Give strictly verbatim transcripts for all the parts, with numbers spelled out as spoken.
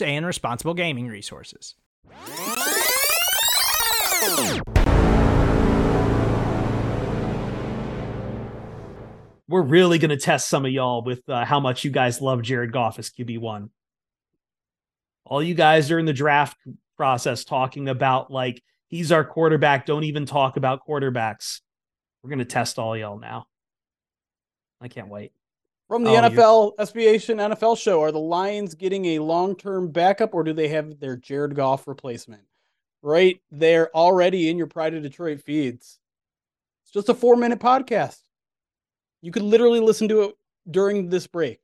and responsible gaming resources. We're really going to test some of y'all with uh, how much you guys love Jared Goff as Q B one. All you guys during the draft process talking about like he's our quarterback, don't even talk about quarterbacks. We're gonna test all y'all now. I can't wait. From the oh, N F L S B Nation N F L show, are the Lions getting a long-term backup or do they have their Jared Goff replacement? Right there already in your Pride of Detroit feeds. It's just a four-minute podcast. You could literally listen to it during this break.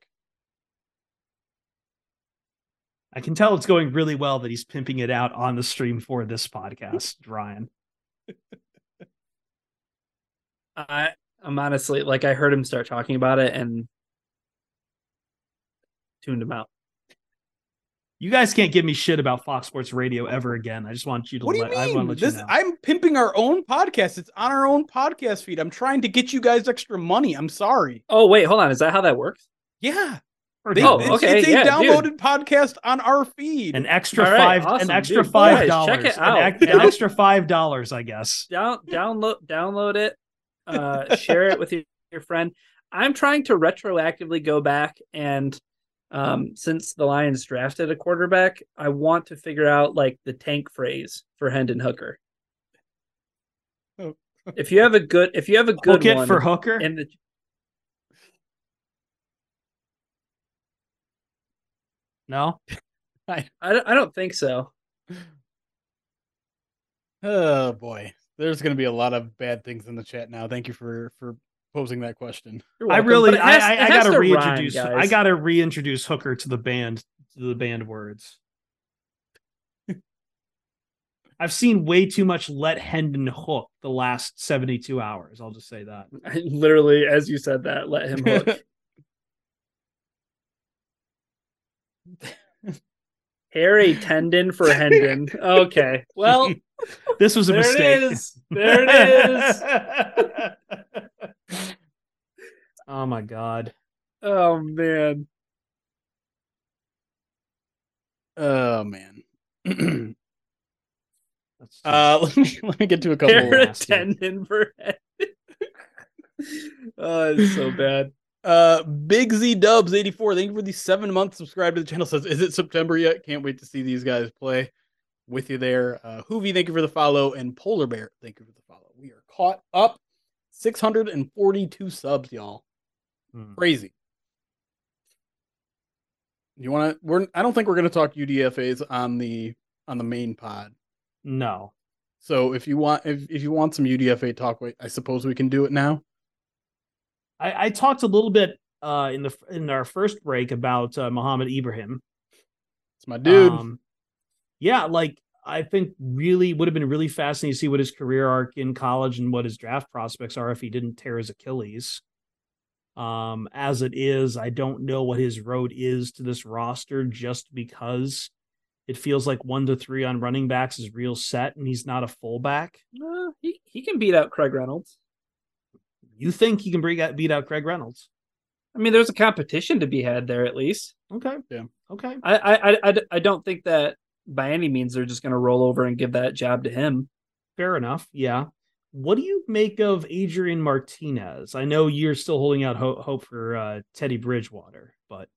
I can tell it's going really well that he's pimping it out on the stream for this podcast, Ryan. I, I'm honestly, like, I heard him start talking about it and tuned him out. You guys can't give me shit about Fox Sports Radio ever again. I just want you to what let, do you mean? I want to let this, you know. I'm pimping our own podcast. It's on our own podcast feed. I'm trying to get you guys extra money. I'm sorry. Oh, wait, hold on. Is that how that works? Yeah. They, oh, it's, okay. It's a yeah, downloaded dude. podcast on our feed. An extra right, five, awesome, an extra dude. five dollars. Check it out. An, an extra five dollars, I guess. Down, download, download it. Uh, share it with your, your friend. I'm trying to retroactively go back and, um, since the Lions drafted a quarterback, I want to figure out like the tank phrase for Hendon Hooker. Oh. If you have a good, if you have a good Hook it one for Hooker in the. No, I, I don't think so. Oh, boy. There's going to be a lot of bad things in the chat now. Thank you for for posing that question. I really has, I, I got to reintroduce rhyme, I got to reintroduce Hooker to the band, to the band words. I've seen way too much Let Hendon Hook the last seventy-two hours. I'll just say that. I literally, as you said that, let him hook. Harry Tendon for Hendon. Okay, well, this was a there mistake. It is. There it is. Oh my god. Oh man. Oh man. uh, let me let me get to a couple. Harry Tendon for Hendon. Oh, it's so bad. Uh, Big Z Dubs eighty-four. Thank you for the seven month subscribe to the channel. Says, is it September yet? Can't wait to see these guys play with you there. Uh, Hoovy, thank you for the follow, and Polar Bear, thank you for the follow. We are caught up, six hundred and forty-two subs, y'all. Mm. Crazy. You want to? We're. I don't think we're going to talk U D F As on the on the main pod. No. So if you want, if if you want some U D F A talk, I suppose we can do it now. I, I talked a little bit uh, in the in our first break about uh, Muhammad Ibrahim. It's my dude. Um, yeah, like I think really would have been really fascinating to see what his career arc in college and what his draft prospects are if he didn't tear his Achilles. Um, as it is, I don't know what his road is to this roster just because it feels like one to three on running backs is real set and he's not a fullback. Uh, he, he can beat out Craig Reynolds. You think he can bring out, beat out Craig Reynolds? I mean, there's a competition to be had there, at least. Okay. Yeah. Okay. I I I, I don't think that by any means they're just going to roll over and give that job to him. Fair enough. Yeah. What do you make of Adrian Martinez? I know you're still holding out ho- hope for uh, Teddy Bridgewater, but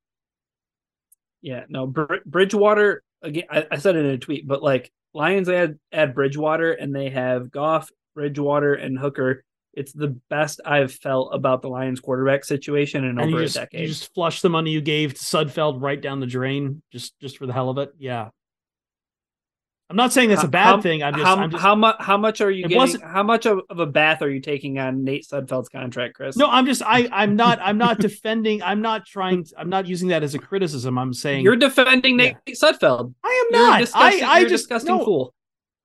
yeah, no, Br- Bridgewater again. I, I said it in a tweet, but like Lions add add Bridgewater, and they have Goff, Bridgewater, and Hooker. It's the best I've felt about the Lions quarterback situation in and over just, a decade. You just flush the money you gave to Sudfeld right down the drain, just just for the hell of it. Yeah, I'm not saying that's a bad how, thing. I'm just how, I'm just how much how much are you getting? How much of, of a bath are you taking on Nate Sudfeld's contract, Chris? No, I'm just I I'm not I'm not defending. I'm not trying. To, I'm not using that as a criticism. I'm saying you're defending Nate yeah. Sudfeld. I am you're not. I I you're just disgusting no, fool.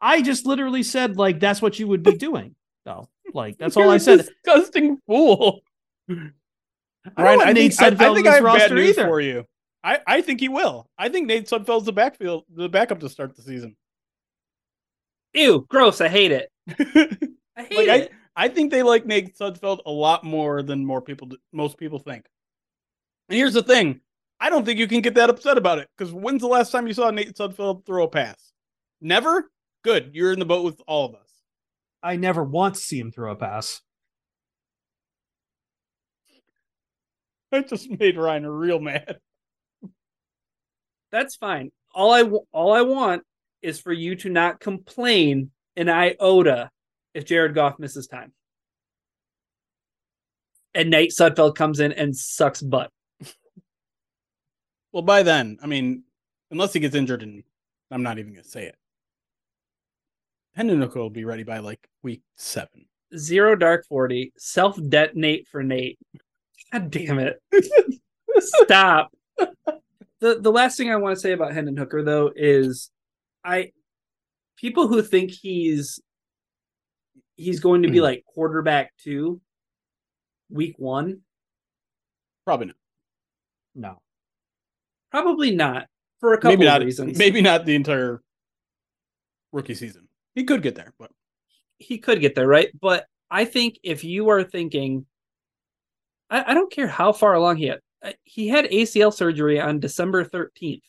I just literally said like that's what you would be doing. No. Like that's all You're I said. Disgusting fool. Ryan, I, I think I, I think I have bad news either. for you. I, I think he will. I think Nate Sudfeld's the backfield, the backup to start the season. Ew, gross! I hate it. I hate like, it. I, I think they like Nate Sudfeld a lot more than more people, most people think. And here's the thing: I don't think you can get that upset about it because when's the last time you saw Nate Sudfeld throw a pass? Never. Good. You're in the boat with all of us. I never want to see him throw a pass. That just made Ryan real mad. That's fine. All I all I want is for you to not complain an iota if Jared Goff misses time. And Nate Sudfeld comes in and sucks butt. Well, by then, I mean, unless he gets injured, and I'm not even going to say it. Hendon Hooker will be ready by like week seven. Zero dark forty. Self detonate for Nate. God damn it! Stop. the The last thing I want to say about Hendon Hooker though is, I people who think he's he's going to be like quarterback two, week one. Probably not. No. Probably not for a couple maybe not, of reasons. Maybe not the entire rookie season. He could get there, but he could get there, right? But I think if you are thinking, I, I don't care how far along he had. He had A C L surgery on December thirteenth.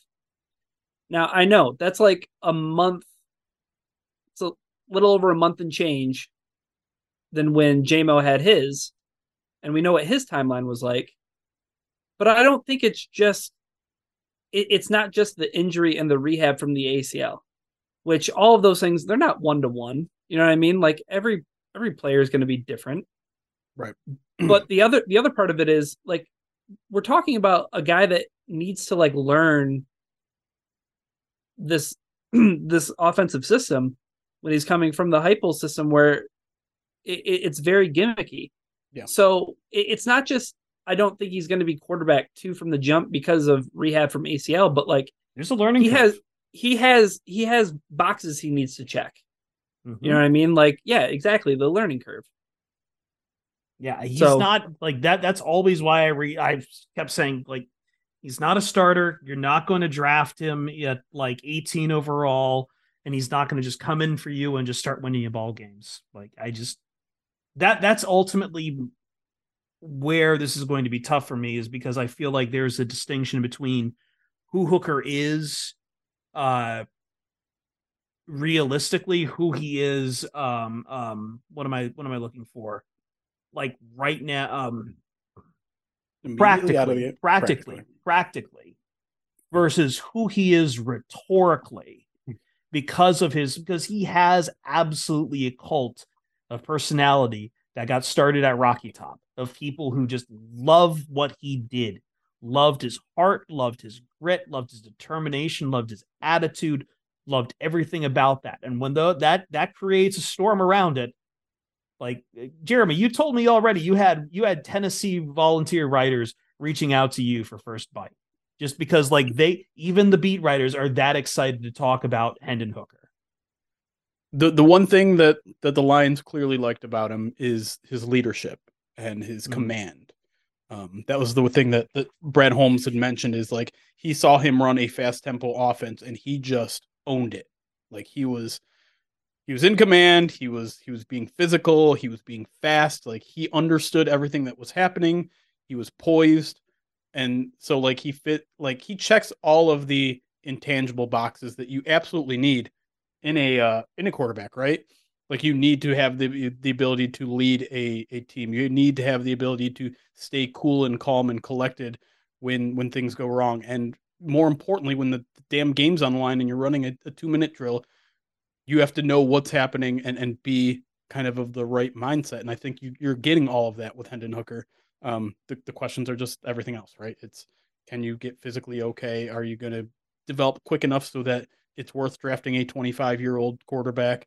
Now, I know that's like a month. It's a little over a month and change than when J-Mo had his. And we know what his timeline was like. But I don't think it's just, it, it's not just the injury and the rehab from the A C L. Which all of those things, they're not one-to-one. You know what I mean? Like every every player is going to be different. Right. But the other the other part of it is like we're talking about a guy that needs to like learn this this offensive system when he's coming from the Heupel system where it, it, it's very gimmicky. Yeah. So it, it's not just I don't think he's going to be quarterback two from the jump because of rehab from A C L, but like there's a learning he curve. has He has he has boxes he needs to check. Mm-hmm. You know what I mean? Like, yeah, exactly. The learning curve. Yeah, he's so, not like that. That's always why I re I kept saying like he's not a starter. You're not going to draft him at like eighteen overall, and he's not going to just come in for you and just start winning you ball games. Like I just that that's ultimately where this is going to be tough for me is because I feel like there's a distinction between who Hooker is. Uh, realistically, who he is. Um, um, what am I? What am I looking for? Like right now, um, practically, practically, practically, practically, versus who he is rhetorically, because of his because he has absolutely a cult of personality that got started at Rocky Top of people who just love what he did. Loved his heart, loved his grit, loved his determination, loved his attitude, loved everything about that. And when the, that that creates a storm around it, like Jeremy, you told me already, you had you had Tennessee volunteer writers reaching out to you for first bite, just because like they even the beat writers are that excited to talk about Hendon Hooker. The the one thing that that the Lions clearly liked about him is his leadership and his mm-hmm. command. Um, that was the thing that, that Brad Holmes had mentioned is like he saw him run a fast tempo offense and he just owned it. Like he was he was in command. He was he was being physical. He was being fast. Like he understood everything that was happening. He was poised. And so like he fit like he checks all of the intangible boxes that you absolutely need in a uh, in a quarterback. Right. Like, you need to have the the ability to lead a, a team. You need to have the ability to stay cool and calm and collected when when things go wrong. And more importantly, when the damn game's on the line and you're running a, a two-minute drill, you have to know what's happening and, and be kind of of the right mindset. And I think you, you're getting all of that with Hendon Hooker. Um, the, the questions are just everything else, right? It's, can you get physically okay? Are you going to develop quick enough so that it's worth drafting a twenty-five-year-old quarterback?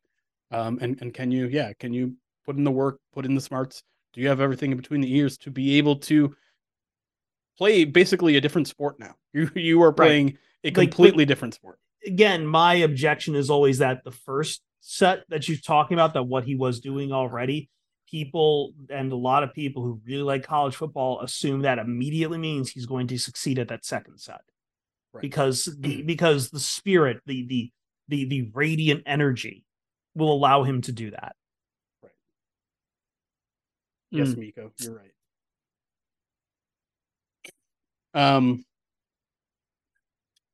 Um, and, and can you, yeah, can you put in the work, put in the smarts? Do you have everything in between the ears to be able to play basically a different sport now? You you are playing right. a completely like, different sport. Again, my objection is always that the first set that you're talking about, that what he was doing already, people and a lot of people who really like college football assume that immediately means he's going to succeed at that second set. Right. Because the, because the spirit, the, the, the, the radiant energy will allow him to do that. Right. Yes, mm. Miko, you're right. Um,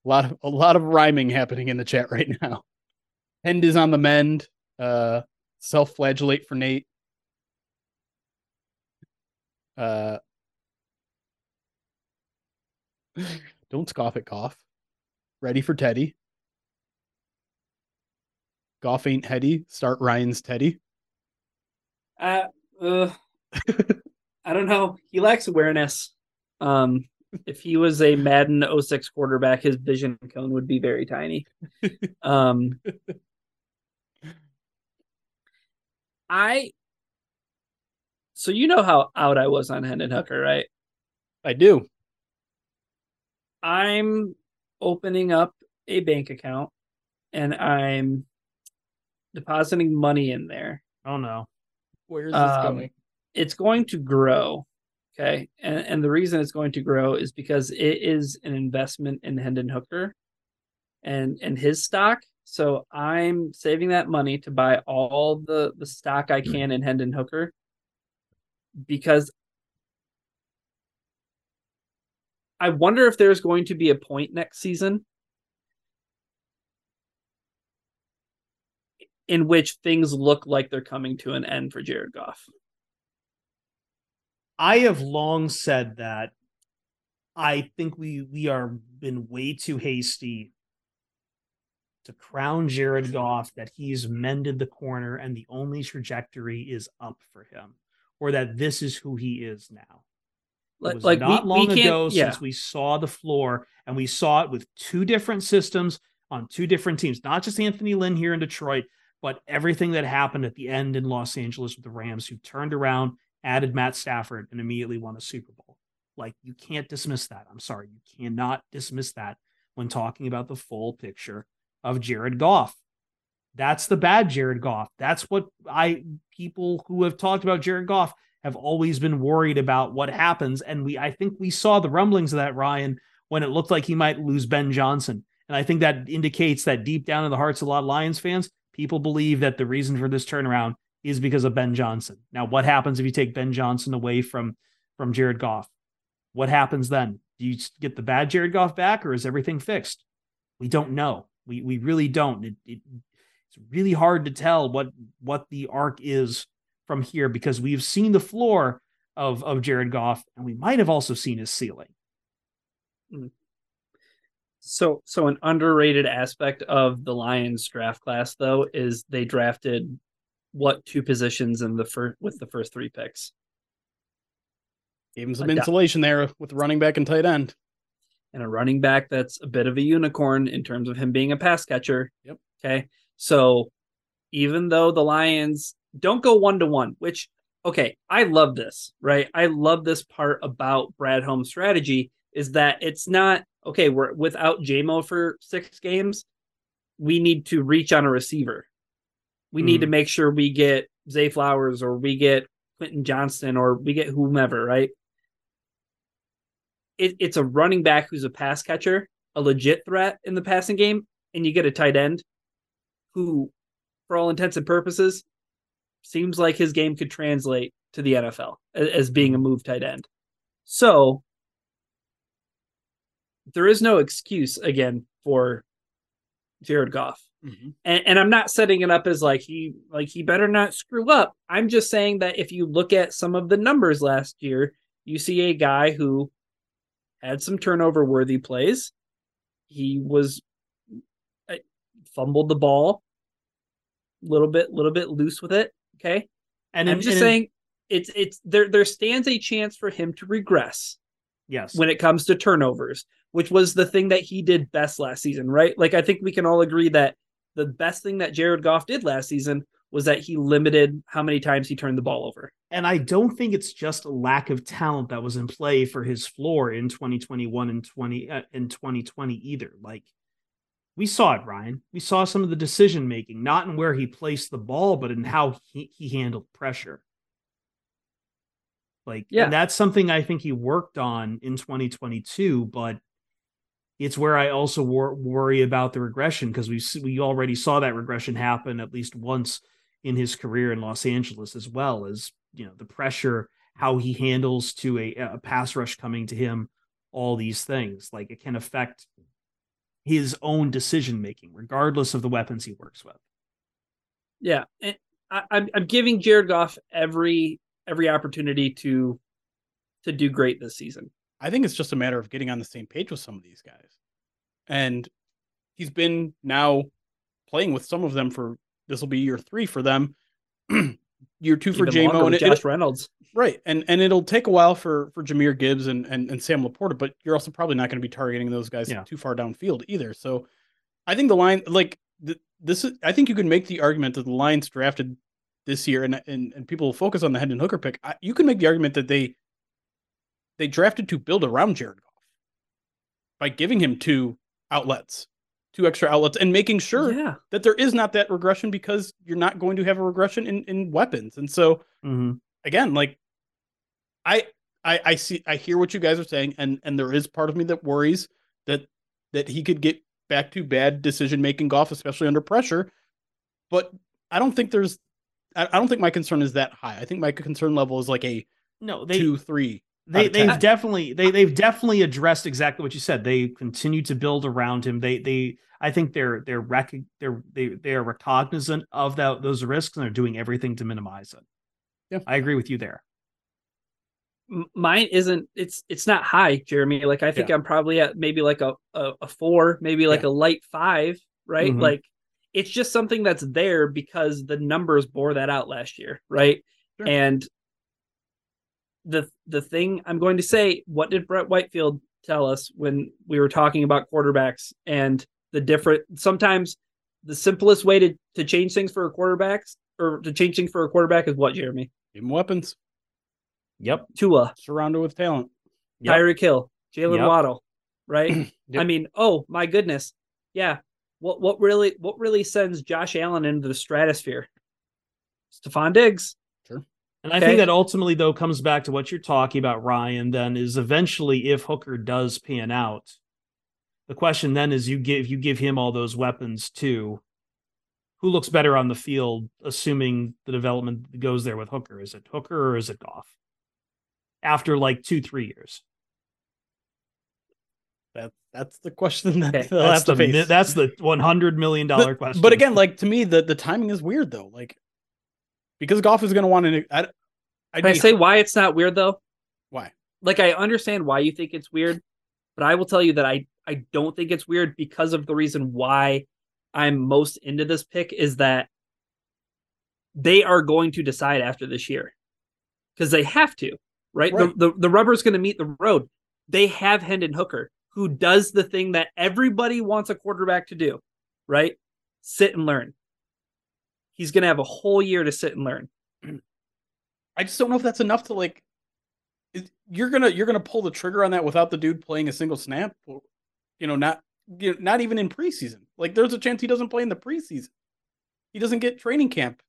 a lot of a lot of rhyming happening in the chat right now. Hend is on the mend. Uh, self-flagellate for Nate. Uh, don't scoff at Goff. Ready for Teddy. Goff ain't heady. Start Ryan's Teddy. Uh, uh I don't know. He lacks awareness. Um, if he was a Madden oh six quarterback, his vision cone would be very tiny. Um, I. So you know how out I was on Hendon Hooker, right? I do. I'm opening up a bank account, and I'm depositing money in there. Oh no. Where's this um, going? It's going to grow. Okay. And, and the reason it's going to grow is because it is an investment in Hendon Hooker and, and his stock. So I'm saving that money to buy all the, the stock I can in Hendon Hooker, because I wonder if there's going to be a point next season in which things look like they're coming to an end for Jared Goff. I have long said that I think we we are been way too hasty to crown Jared Goff that he's mended the corner and the only trajectory is up for him, or that this is who he is now. It was like not we, long we ago yeah. since we saw the floor, and we saw it with two different systems on two different teams, not just Anthony Lynn here in Detroit, but everything that happened at the end in Los Angeles with the Rams, who turned around, added Matt Stafford, and immediately won a Super Bowl. Like, you can't dismiss that. I'm sorry. You cannot dismiss that when talking about the full picture of Jared Goff. That's the bad Jared Goff. That's what I, people who have talked about Jared Goff have always been worried about what happens. And we, I think we saw the rumblings of that, Ryan, when it looked like he might lose Ben Johnson. And I think that indicates that deep down in the hearts of a lot of Lions fans, people believe that the reason for this turnaround is because of Ben Johnson. Now, what happens if you take Ben Johnson away from, from Jared Goff? What happens then? Do you get the bad Jared Goff back, or is everything fixed? We don't know. We we really don't. It, it, it's really hard to tell what, what the arc is from here, because we've seen the floor of, of Jared Goff, and we might have also seen his ceiling. Mm. So, so an underrated aspect of the Lions draft class, though, is they drafted what two positions in the first with the first three picks. Gave him some like insulation that. there with running back and tight end, and a running back that's a bit of a unicorn in terms of him being a pass catcher. Yep. Okay. So even though the Lions don't go one to one, which okay, I love this, right? I love this part about Brad Holmes' strategy is that it's not. Okay, we're without J-Mo for six games. We need to reach on a receiver. We mm-hmm. need to make sure we get Zay Flowers, or we get Quentin Johnston, or we get whomever, right? It, it's a running back who's a pass catcher, a legit threat in the passing game, and you get a tight end who, for all intents and purposes, seems like his game could translate to the N F L as being a move tight end. So there is no excuse, again, for Jared Goff. Mm-hmm. And, and I'm not setting it up as like he like he better not screw up. I'm just saying that if you look at some of the numbers last year, you see a guy who had some turnover worthy plays. He was uh, fumbled the ball a little bit, little bit loose with it. Okay. And I'm in, just and saying in, it's it's there there stands a chance for him to regress. Yes. When it comes to turnovers, which was the thing that he did best last season, right? Like, I think we can all agree that the best thing that Jared Goff did last season was that he limited how many times he turned the ball over. And I don't think it's just a lack of talent that was in play for his floor in twenty twenty-one and twenty uh, and twenty twenty either. Like, we saw it, Ryan. We saw some of the decision-making, not in where he placed the ball, but in how he, he handled pressure. Like, yeah, that's something I think he worked on in twenty twenty-two, but it's where I also wor- worry about the regression, because we we already saw that regression happen at least once in his career in Los Angeles, as well as, you know, the pressure, how he handles to a, a pass rush coming to him, all these things. Like, it can affect his own decision-making, regardless of the weapons he works with. Yeah. And I, I'm, I'm giving Jared Goff every, every opportunity to, to do great this season. I think it's just a matter of getting on the same page with some of these guys. And he's been now playing with some of them for, this will be year three for them. Year two for J-Mo and Josh Reynolds. Right. And and it'll take a while for, for Jameer Gibbs and, and, and Sam Laporta, but you're also probably not going to be targeting those guys yeah. too far downfield either. So I think the line, like th- this is, I think you can make the argument that the Lions drafted this year, and and, and people focus on the Hendon Hooker pick. I, you can make the argument that they, they drafted to build around Jared Goff by giving him two outlets, two extra outlets, and making sure yeah. that there is not that regression, because you're not going to have a regression in, in weapons. And so mm-hmm. again, like I, I, I see, I hear what you guys are saying. And, and there is part of me that worries that, that he could get back to bad decision-making Goff, especially under pressure. But I don't think there's, I, I don't think my concern is that high. I think my concern level is like a no, they, two, three, They they've definitely they they've definitely addressed exactly what you said. They continue to build around him. They they I think they're they're rec- they're they they are recognizant of that, those risks, and they're doing everything to minimize it. Yeah, I agree with you there. Mine isn't it's it's not high, Jeremy. Like I think yeah. I'm probably at maybe like a a, a four, maybe like yeah. a light five, right? Mm-hmm. Like it's just something that's there because the numbers bore that out last year, right? Sure. And The the thing I'm going to say, what did Brett Whitefield tell us when we were talking about quarterbacks and the different, sometimes the simplest way to, to change things for a quarterbacks or to change things for a quarterback is what, Jeremy? Give him weapons. Yep. Tua. Surrounded with talent. Yep. Tyreek Hill. Jalen yep. Waddle. Right? Yep. I mean, oh my goodness. Yeah. What what really what really sends Josh Allen into the stratosphere? Stephon Diggs. And I okay. think that ultimately, though, comes back to what you're talking about, Ryan, then is eventually if Hooker does pan out, the question then is you give you give him all those weapons too. Who looks better on the field, assuming the development goes there with Hooker? Is it Hooker or is it Goff? After like two, three years. That that's the question that okay. they'll that's have the, to face. That's the one hundred million dollars but, question. But again, like to me, the, the timing is weird though. Like Because Goff is going to want to... I'd, I'd Can I say hurt. why it's not weird, though? Why? Like, I understand why you think it's weird, but I will tell you that I, I don't think it's weird because of the reason why I'm most into this pick is that they are going to decide after this year. Because they have to, right? right. The, the, the rubber's going to meet the road. They have Hendon Hooker, who does the thing that everybody wants a quarterback to do, right? Sit and learn. He's going to have a whole year to sit and learn. I just don't know if that's enough to like, you're going to, you're going to pull the trigger on that without the dude playing a single snap, or, you know, not, you know, not even in preseason. Like there's a chance he doesn't play in the preseason. He doesn't get training camp.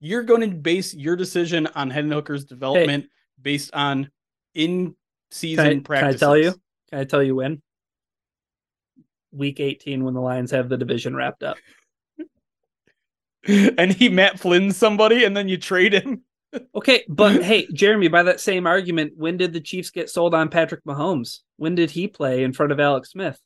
You're going to base your decision on Hendon Hooker's development hey, based on in season practice. Can I tell you, can I tell you when? week eighteen, when the Lions have the division wrapped up. And he Matt Flynn somebody, and then you trade him. Okay, but hey, Jeremy, by that same argument, when did the Chiefs get sold on Patrick Mahomes? When did he play in front of Alex Smith?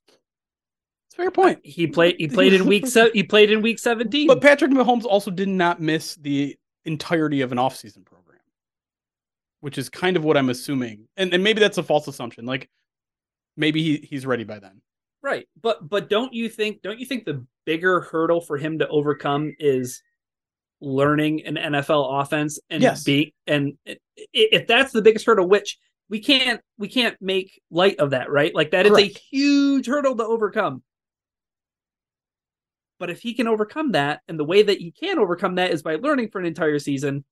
Fair point. He played. He played in week. Se- he played in week seventeen. But Patrick Mahomes also did not miss the entirety of an offseason program, which is kind of what I'm assuming. And and maybe that's a false assumption. Like maybe he, he's ready by then. Right. But but don't you think? Don't you think the bigger hurdle for him to overcome is learning an N F L offense and yes. be and if that's the biggest hurdle, which we can't we can't make light of that, right? Like that is Correct. a huge hurdle to overcome. But if he can overcome that, and the way that he can overcome that is by learning for an entire season,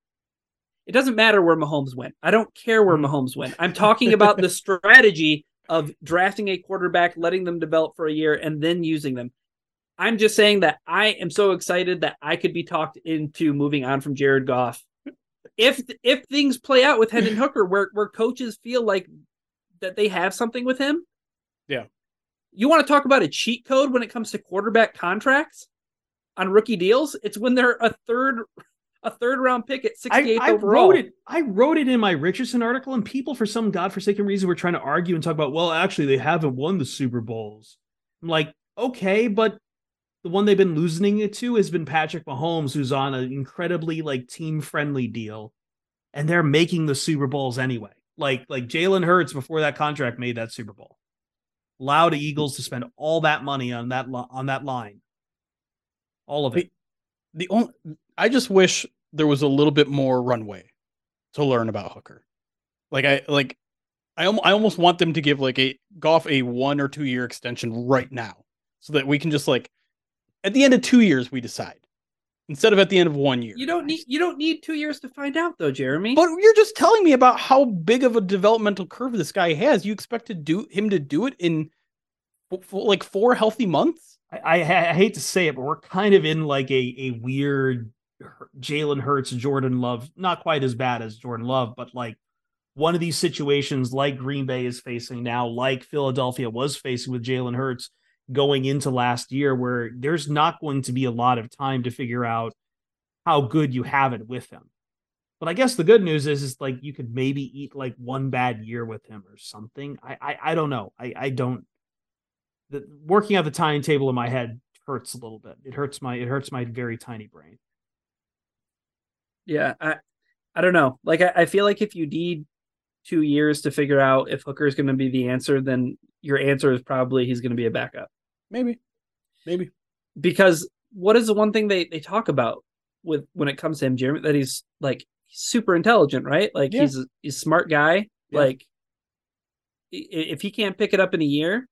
it doesn't matter where Mahomes went. I don't care where Mahomes went. I'm talking about the strategy of drafting a quarterback, letting them develop for a year, and then using them. I'm just saying that I am so excited that I could be talked into moving on from Jared Goff. If if things play out with Hendon Hooker, where where coaches feel like that they have something with him, yeah. You want to talk about a cheat code when it comes to quarterback contracts on rookie deals? It's when they're a third, a third round pick at sixty-eighth I, I overall. Wrote it, I wrote it in my Richardson article, and people for some godforsaken reason were trying to argue and talk about, well, actually they haven't won the Super Bowls. I'm like, okay, but the one they've been losing it to has been Patrick Mahomes, who's on an incredibly like team friendly deal, and they're making the Super Bowls anyway. Like like Jalen Hurts before that contract made that Super Bowl. Allow the Eagles to spend all that money on that on that line, all of it. The, the only I just wish there was a little bit more runway to learn about Hooker. Like I like, I I almost want them to give like a Goff a one or two year extension right now, so that we can just like at the end of two years we decide instead of at the end of one year. You don't need you don't need two years to find out though, Jeremy. But you're just telling me about how big of a developmental curve this guy has. You expect to do him to do it in like four healthy months? I, I, I hate to say it, but we're kind of in like a a weird Jalen Hurts, Jordan Love, not quite as bad as Jordan Love, but like one of these situations like Green Bay is facing now, like Philadelphia was facing with Jalen Hurts going into last year, where there's not going to be a lot of time to figure out how good you have it with him. But I guess the good news is, is like you could maybe eat like one bad year with him or something. I I, I don't know. I, I don't. The, working out the timetable in my head hurts a little bit. It hurts my it hurts my very tiny brain. Yeah, I I don't know. Like I, I feel like if you need two years to figure out if Hooker is going to be the answer, then your answer is probably he's going to be a backup. Maybe, maybe. Because what is the one thing they, they talk about with when it comes to him, Jeremy, that he's like super intelligent, right? Like yeah. he's, a, he's a smart guy. Yeah. Like if he can't pick it up in a year,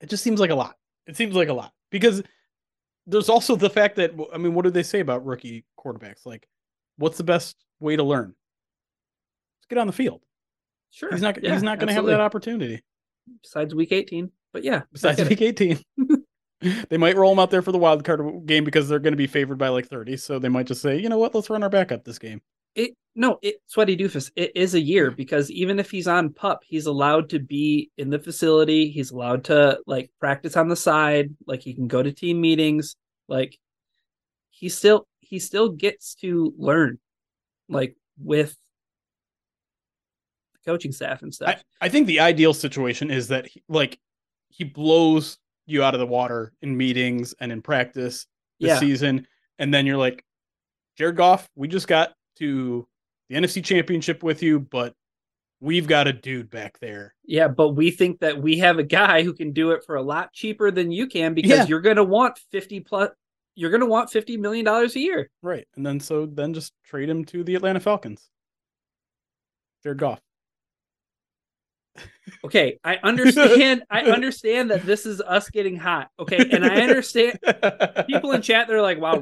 it just seems like a lot. It seems like a lot because there's also the fact that, I mean, what do they say about rookie quarterbacks? Like what's the best way to learn? Let's get on the field. Sure. He's not yeah, he's not going to have that opportunity. Besides week eighteen. But yeah. Besides week eighteen. They might roll him out there for the wild card game because they're going to be favored by like thirty. So they might just say, you know what, let's run our backup this game. It No, it Sweaty Doofus, it is a year because even if he's on PUP, he's allowed to be in the facility. He's allowed to like practice on the side. Like he can go to team meetings. Like he still he still gets to learn like with coaching staff and stuff. I, I think the ideal situation is that he, like he blows you out of the water in meetings and in practice this yeah. season. And then you're like, Jared Goff, we just got to the N F C Championship with you, but we've got a dude back there. Yeah. But we think that we have a guy who can do it for a lot cheaper than you can because yeah. you're going to want fifty plus. You're going to want fifty million dollars a year. Right. And then, so then just trade him to the Atlanta Falcons. Jared Goff. Okay, I understand. I understand that this is us getting hot. Okay, and I understand people in chat. They're like, "Wow,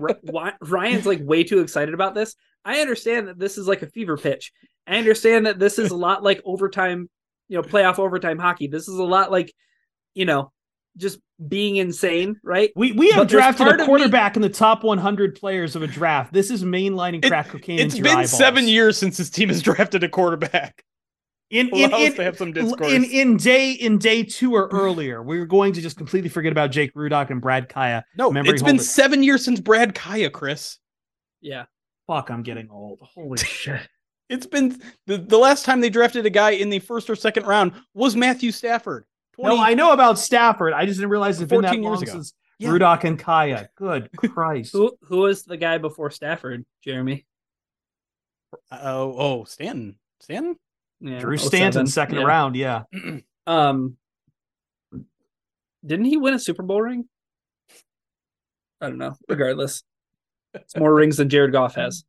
Ryan's like way too excited about this." I understand that this is like a fever pitch. I understand that this is a lot like overtime, you know, playoff overtime hockey. This is a lot like, you know, just being insane, right? We we have but drafted a quarterback me... in the top one hundred players of a draft. This is mainlining crack it, cocaine. It's into been your seven years since this team has drafted a quarterback. In in in, have some in in day in day two or earlier, we were going to just completely forget about Jake Rudock and Brad Kaya. No, Memory it's been it. seven years since Brad Kaya, Chris. Yeah, fuck, I'm getting old. Holy shit! It's been the, the last time they drafted a guy in the first or second round was Matthew Stafford twenty, no, I know about Stafford. I just didn't realize it's been that long since yeah. Rudock and Kaya. Good Christ. Who who was the guy before Stafford, Jeremy? Uh, oh, oh, Stanton. Stanton? Yeah, Drew Stanton, second yeah. round, yeah. Um, didn't he win a Super Bowl ring? I don't know. Regardless, it's more rings than Jared Goff has.